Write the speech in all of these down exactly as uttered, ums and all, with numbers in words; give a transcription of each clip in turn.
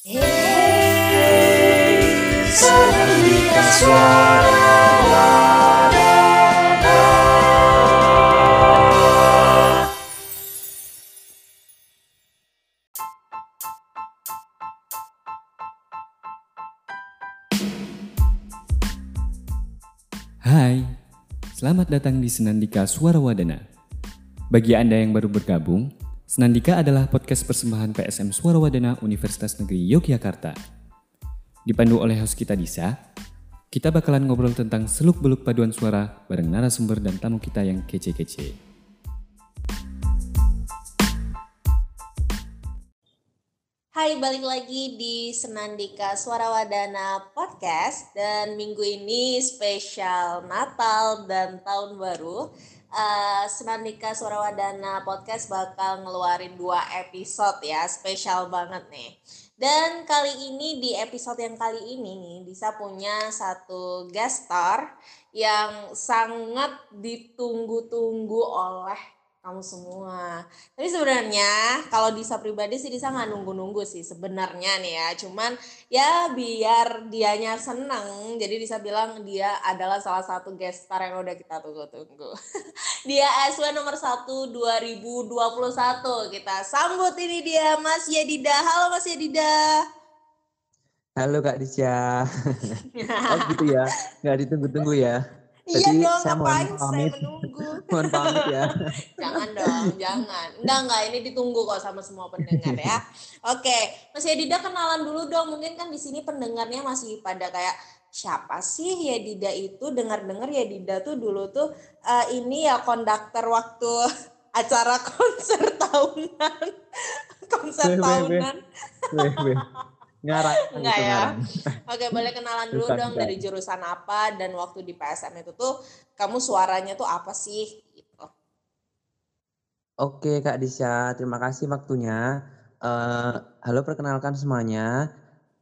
Hey, Yedida Suara Wadana. Hai, selamat datang di Senandika Suara Wadana. Bagi Anda yang baru bergabung, Senandika adalah podcast persembahan P S M Suara Wadana Universitas Negeri Yogyakarta. Dipandu oleh host kita Disa, kita bakalan ngobrol tentang seluk-beluk paduan suara bareng narasumber dan tamu kita yang kece-kece. Hai, balik lagi di Senandika Suara Wadana Podcast, dan minggu ini spesial Natal dan Tahun Baru. Uh, Senandika Suara Wadana Podcast bakal ngeluarin dua episode ya, spesial banget nih. Dan kali ini di episode yang kali ini nih, Disa punya satu guest star yang sangat ditunggu-tunggu oleh kamu semua. Tapi sebenarnya kalau Disa pribadi sih Disa nggak nunggu-nunggu sih sebenarnya nih ya. Cuman ya biar dianya seneng, jadi Disa bilang dia adalah salah satu guest star yang udah kita tunggu-tunggu. Dia A S W nomor satu dua ribu dua puluh satu. Kita sambut ini dia, Mas Yedida. Halo Mas Yedida. Halo Kak Disa. Oh gitu ya, nggak ditunggu-tunggu ya. Iya dong, ngapain saya menunggu. Mohon pamit ya. Jangan dong, jangan. Enggak, enggak, ini ditunggu kok sama semua pendengar ya. Oke, Mas Yedida kenalan dulu dong. Mungkin kan di sini pendengarnya masih pada kayak, siapa sih Yedida itu? Dengar-dengar Yedida tuh dulu tuh uh, ini ya konduktor waktu acara konser tahunan. Konser weh, tahunan. Weh, weh. Ngarang, enggak ya. Ngarang. Oke, boleh kenalan dulu Jurusan dong kan. Dari jurusan apa dan waktu di P S M itu tuh kamu suaranya tuh apa sih? Gitu. Oke Kak Disa, terima kasih waktunya. Uh, halo, perkenalkan semuanya.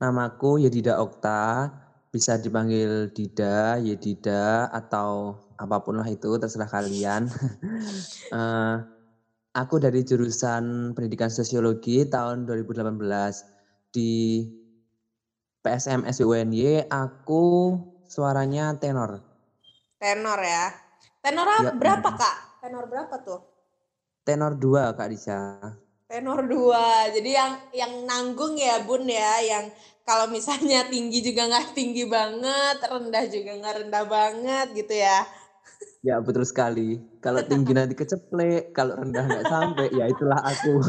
Namaku Yedida Okta, bisa dipanggil Dida, Yedida atau apapun lah itu, terserah kalian. uh, aku dari jurusan Pendidikan Sosiologi tahun dua ribu delapan belas. Di P S M U N Y aku suaranya tenor. Tenor ya. Tenor ya, berapa tenor. Kak? Tenor berapa tuh? Tenor dua Kak Disa. Tenor dua. Jadi yang yang nanggung ya Bun ya, yang kalau misalnya tinggi juga nggak tinggi banget, rendah juga nggak rendah banget gitu ya. Ya betul sekali. Kalau tinggi nanti keceplek, kalau rendah nggak sampai, ya itulah aku.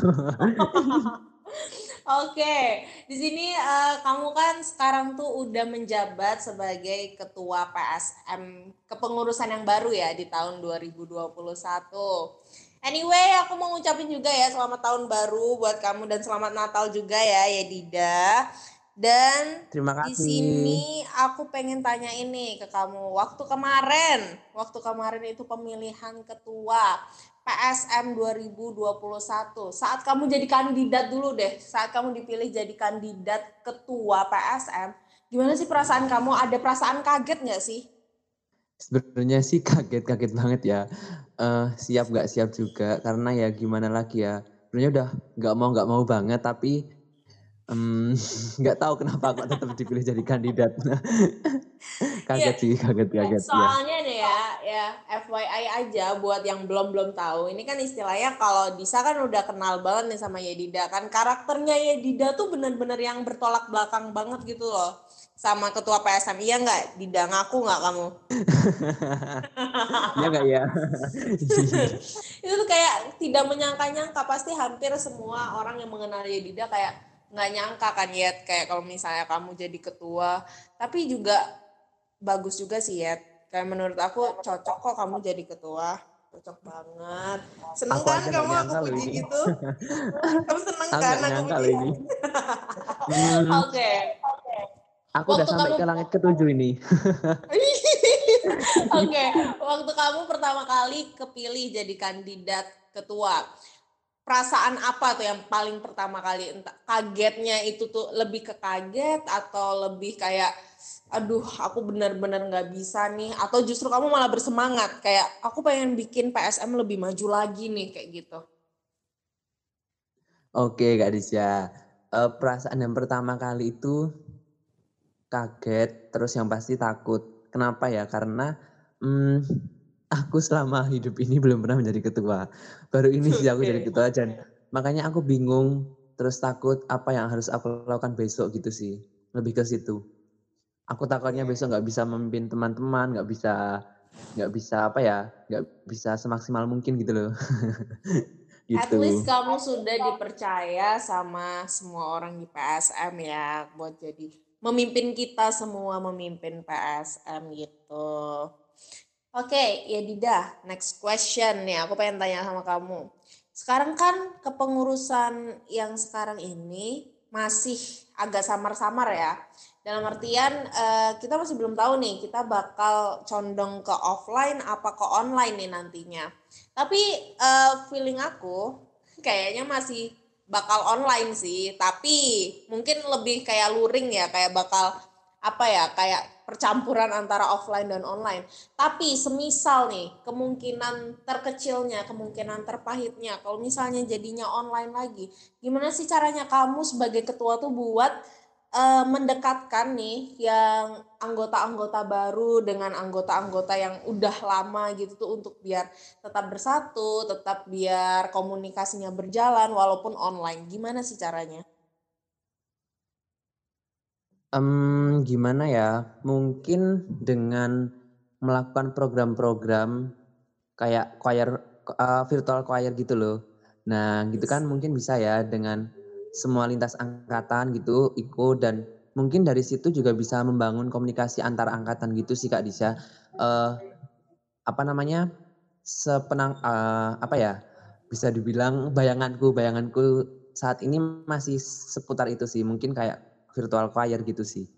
Oke, di sini uh, kamu kan sekarang tuh udah menjabat sebagai ketua P S M kepengurusan yang baru ya di tahun dua ribu dua puluh satu. Anyway, aku mau ngucapin juga ya selamat tahun baru buat kamu dan selamat Natal juga ya Yedida. Dan terima kasih. Di sini aku pengen tanya ini ke kamu. Waktu kemarin, waktu kemarin itu pemilihan ketua P S M dua ribu dua puluh satu, saat kamu jadi kandidat dulu deh, saat kamu dipilih jadi kandidat ketua P S M, gimana sih perasaan kamu? Ada perasaan kaget nggak sih? Sebenarnya sih kaget-kaget banget ya, uh, siap nggak siap juga, karena ya gimana lagi ya, sebenarnya udah nggak mau nggak mau banget, tapi nggak um, tahu kenapa aku tetap dipilih jadi kandidat. Kaget yeah. sih, kaget-kaget. Soalnya nih ya, ya F Y I aja buat yang belum-belum tahu. Ini kan istilahnya kalau Disa kan udah kenal banget nih sama Yedida kan. Karakternya Yedida tuh bener-bener yang bertolak belakang banget gitu loh. Sama ketua P S M, iya nggak? Dida, ngaku nggak kamu? Iya nggak ya? Itu tuh kayak tidak menyangka-nyangka. Pasti hampir semua orang yang mengenal Yedida kayak nggak nyangka kan ya. Kayak kalau misalnya kamu jadi ketua. Tapi juga bagus juga sih ya, kayak menurut aku cocok kok kamu jadi ketua, cocok banget. Seneng kan kamu aku puji gitu? Kamu seneng kan aku puji? Oke. Aku udah sampai ke langit ketujuh ini. Oke, waktu kamu pertama kali kepilih jadi kandidat ketua, perasaan apa tuh yang paling pertama kali? Kagetnya itu tuh lebih ke kaget atau lebih kayak aduh aku benar-benar gak bisa nih, atau justru kamu malah bersemangat kayak aku pengen bikin P S M lebih maju lagi nih kayak gitu? Oke Kak Disa, uh, perasaan yang pertama kali itu kaget, terus yang pasti takut. Kenapa ya? Karena hmm, aku selama hidup ini belum pernah menjadi ketua. Baru ini sih aku jadi ketua dan makanya aku bingung, terus takut apa yang harus aku lakukan besok gitu sih. Lebih ke situ. Aku takutnya besok nggak bisa memimpin teman-teman, nggak bisa nggak bisa apa ya, nggak bisa semaksimal mungkin gitu loh. Gitu. At least kamu sudah dipercaya sama semua orang di P S M ya, buat jadi memimpin kita semua, memimpin P S M gitu. Oke, okay, Yedida, next question nih, aku pengen tanya sama kamu. Sekarang kan kepengurusan yang sekarang ini masih agak samar-samar ya. Dalam artian eh, kita masih belum tahu nih kita bakal condong ke offline apa ke online nih nantinya. Tapi eh, feeling aku kayaknya masih bakal online sih, tapi mungkin lebih kayak luring ya, kayak bakal apa ya, kayak percampuran antara offline dan online. Tapi semisal nih kemungkinan terkecilnya, kemungkinan terpahitnya kalau misalnya jadinya online lagi, gimana sih caranya kamu sebagai ketua tuh buat Uh, mendekatkan nih yang anggota-anggota baru dengan anggota-anggota yang udah lama gitu tuh untuk biar tetap bersatu, tetap biar komunikasinya berjalan walaupun online. Gimana sih caranya? Um, gimana ya? Mungkin dengan melakukan program-program kayak choir, uh, virtual choir gitu loh. Nah, gitu kan mungkin bisa ya dengan semua lintas angkatan gitu ikut, dan mungkin dari situ juga bisa membangun komunikasi antar angkatan gitu sih Kak Disa. Uh, apa namanya sepenang uh, apa ya bisa dibilang bayanganku bayanganku saat ini masih seputar itu sih, mungkin kayak virtual choir gitu sih.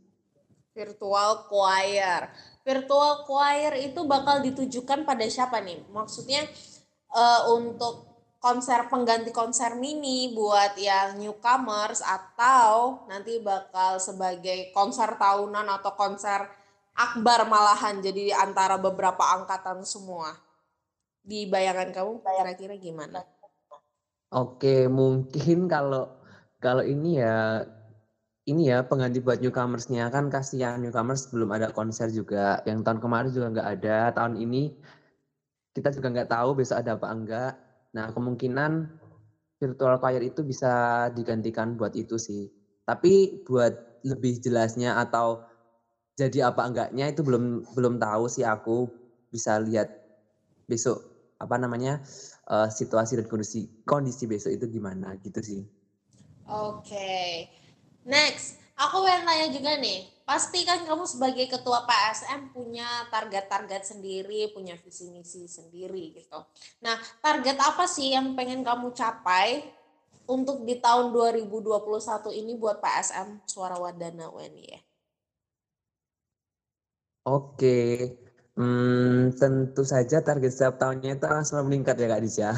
Virtual choir, virtual choir itu bakal ditujukan pada siapa nih? Maksudnya uh, untuk konser pengganti konser mini buat yang newcomers atau nanti bakal sebagai konser tahunan atau konser akbar malahan jadi antara beberapa angkatan semua. Di bayangan kamu kira-kira gimana? Oke, mungkin kalau kalau ini ya ini ya pengganti buat newcomersnya, kan kasihan newcomers belum ada konser juga. Yang tahun kemarin juga nggak ada, tahun ini kita juga nggak tahu besok ada apa enggak. Nah, kemungkinan virtual choir itu bisa digantikan buat itu sih. Tapi buat lebih jelasnya atau jadi apa enggaknya itu belum belum tahu sih, aku bisa lihat besok apa namanya uh, situasi dan kondisi kondisi besok itu gimana gitu sih. Oke. Okay. Next, aku pengen tanya juga nih. Pasti kan kamu sebagai ketua P S M punya target-target sendiri, punya visi misi sendiri gitu. Nah, target apa sih yang pengen kamu capai untuk di tahun dua ribu dua puluh satu ini buat P S M Suara Wadana U N Y? Oke, hmm, tentu saja target setiap tahunnya itu langsung meningkat ya Kak Disa.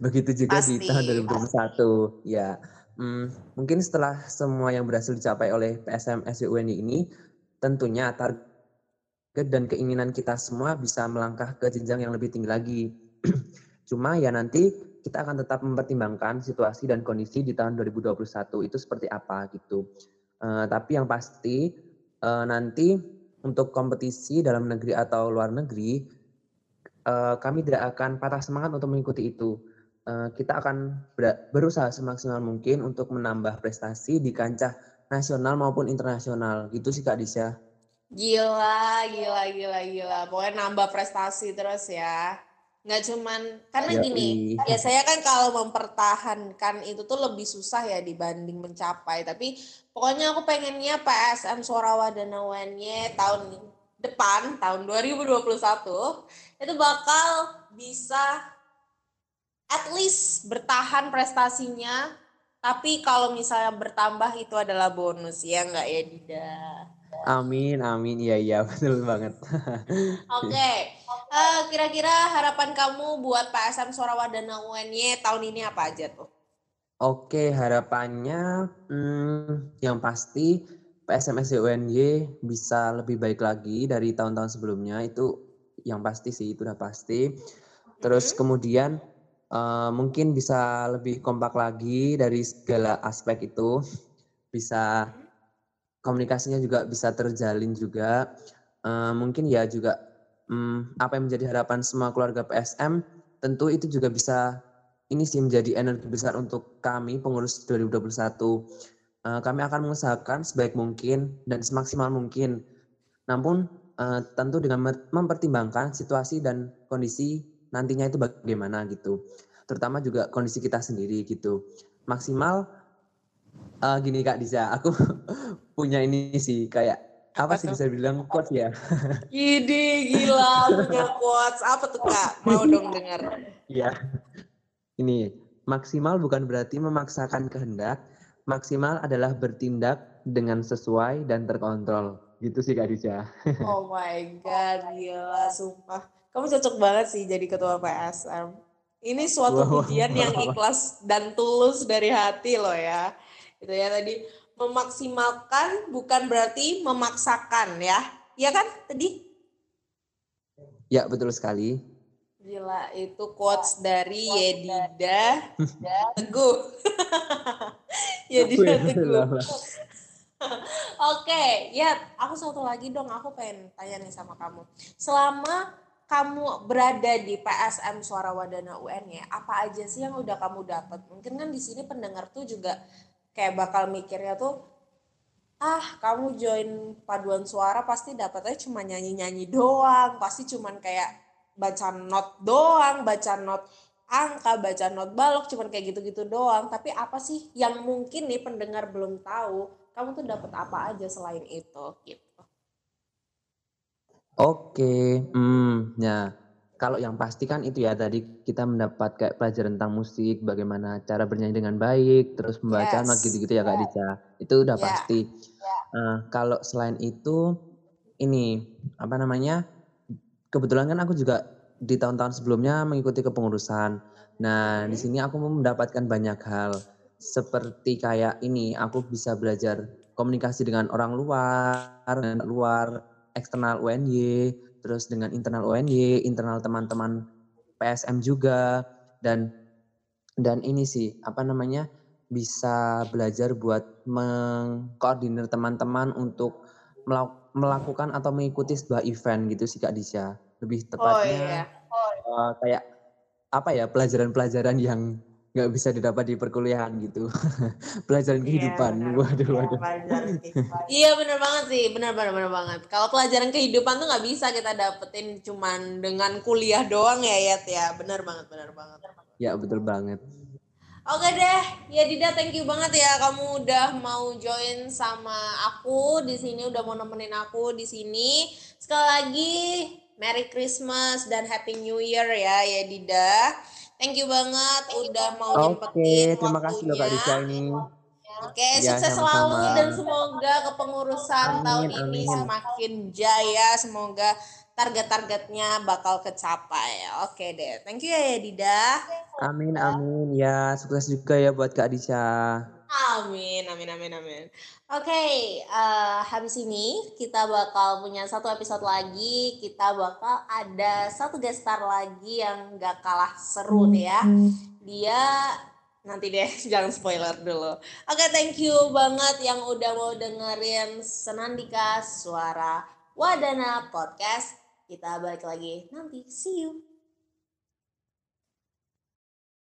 Begitu juga pasti, di tahun dua ribu dua puluh satu pasti. Ya. Hmm, mungkin setelah semua yang berhasil dicapai oleh P S M S W U N Y ini, tentunya target dan keinginan kita semua bisa melangkah ke jenjang yang lebih tinggi lagi. Cuma ya nanti kita akan tetap mempertimbangkan situasi dan kondisi di tahun dua ribu dua puluh satu itu seperti apa gitu. Uh, tapi yang pasti uh, nanti untuk kompetisi dalam negeri atau luar negeri, uh, kami tidak akan patah semangat untuk mengikuti itu. Kita akan berusaha semaksimal mungkin untuk menambah prestasi di kancah nasional maupun internasional. Gitu sih Kak Disa. Gila, gila, gila, gila. Pokoknya nambah prestasi terus ya. Nggak cuman, karena ya, gini, iya. Biasanya kan kalau mempertahankan itu tuh lebih susah ya dibanding mencapai. Tapi pokoknya aku pengennya P S M Suara Wadana U N Y tahun depan, tahun dua ribu dua puluh satu, itu bakal bisa at least bertahan prestasinya, tapi kalau misalnya bertambah itu adalah bonus ya, enggak ya Dida? Amin, amin, iya iya betul banget. Oke, okay. uh, kira-kira harapan kamu buat P S M Suara Wadana U N Y tahun ini apa aja tuh? Oke, okay, harapannya hmm, yang pasti P S M S W U N Y bisa lebih baik lagi dari tahun-tahun sebelumnya, itu yang pasti sih, itu udah pasti. Terus mm-hmm. kemudian uh, mungkin bisa lebih kompak lagi dari segala aspek itu, bisa komunikasinya juga bisa terjalin juga. Uh, mungkin ya juga um, apa yang menjadi harapan semua keluarga P S M, tentu itu juga bisa ini sih menjadi energi besar untuk kami pengurus dua ribu dua puluh satu. Uh, kami akan mengusahakan sebaik mungkin dan semaksimal mungkin. Namun uh, tentu dengan mempertimbangkan situasi dan kondisi nantinya itu bagaimana gitu. Terutama juga kondisi kita sendiri gitu. Maksimal uh, gini Kak Disa, aku punya ini sih kayak apa sih bisa bilang quotes ya? Ide gila punya quotes. Apa tuh Kak? Mau dong dengar. Iya. Ini, maksimal bukan berarti memaksakan kehendak. Maksimal adalah bertindak dengan sesuai dan terkontrol. Gitu sih Kak Disa. Oh my God, gila sumpah. Kamu cocok banget sih jadi ketua P S M. Ini suatu wow, pujian wow, yang ikhlas dan tulus dari hati loh ya. Itu ya tadi. Memaksimalkan bukan berarti memaksakan ya. Iya kan tadi? Ya betul sekali. Gila, itu quotes dari quotes Yedida Teguh. Yedida Teguh. Oke, ya aku satu lagi dong, aku pengen tanya nih sama kamu. Selama kamu berada di P S M Suara Wadana U N Y, apa aja sih yang udah kamu dapat? Mungkin kan di sini pendengar tuh juga kayak bakal mikirnya tuh, ah kamu join paduan suara pasti dapatnya cuma nyanyi-nyanyi doang, pasti cuman kayak baca not doang, baca not angka, baca not balok, cuman kayak gitu-gitu doang. Tapi apa sih yang mungkin nih pendengar belum tahu, kamu tuh dapat apa aja selain itu gitu? Oke, hmm, ya. Kalau yang pasti kan itu ya tadi kita mendapat kayak pelajaran tentang musik, bagaimana cara bernyanyi dengan baik, terus membaca yes, not gitu-gitu ya Kak Disa. Itu udah yeah, pasti. Yeah. Uh, kalau selain itu, ini apa namanya? Kebetulan kan aku juga di tahun-tahun sebelumnya mengikuti kepengurusan. Nah di sini aku mendapatkan banyak hal seperti kayak ini, aku bisa belajar komunikasi dengan orang luar, dengan luar eksternal U N Y. Terus dengan internal U N Y, internal teman-teman P S M juga, dan dan ini sih apa namanya bisa belajar buat mengkoordinir teman-teman untuk melakukan atau mengikuti sebuah event gitu sih Kak Disa. Lebih tepatnya oh, iya. oh. Uh, kayak apa ya pelajaran-pelajaran yang nggak bisa didapat di perkuliahan gitu. Pelajaran yeah, kehidupan. Bener. Waduh, waduh. Iya benar banget sih, benar-benar benar banget. Kalau pelajaran kehidupan tuh nggak bisa kita dapetin cuman dengan kuliah doang ya, Yat ya. Benar banget, benar banget. Ya betul banget. Oke deh, Yedida thank you banget ya kamu udah mau join sama aku di sini, udah mau nemenin aku di sini. Sekali lagi Merry Christmas dan Happy New Year ya Yedida. Thank you banget udah mau nyempetin okay, waktunya. Oke, terima kasih loh Kak Disa ini. Oke, okay, ya, sukses selalu dan semoga kepengurusan amin, tahun amin. ini semakin jaya. Semoga target-targetnya bakal kecapai. Oke okay deh, thank you ya Yedida. Amin, amin. Ya, sukses juga ya buat Kak Disa. Amin, amin, amin, amin. Oke, okay, uh, habis ini kita bakal punya satu episode lagi. Kita bakal ada satu guest star lagi yang gak kalah seru nih ya. Dia, nanti deh jangan spoiler dulu. Oke, okay, thank you banget yang udah mau dengerin Senandika Suara Wadana Podcast. Kita balik lagi nanti, see you.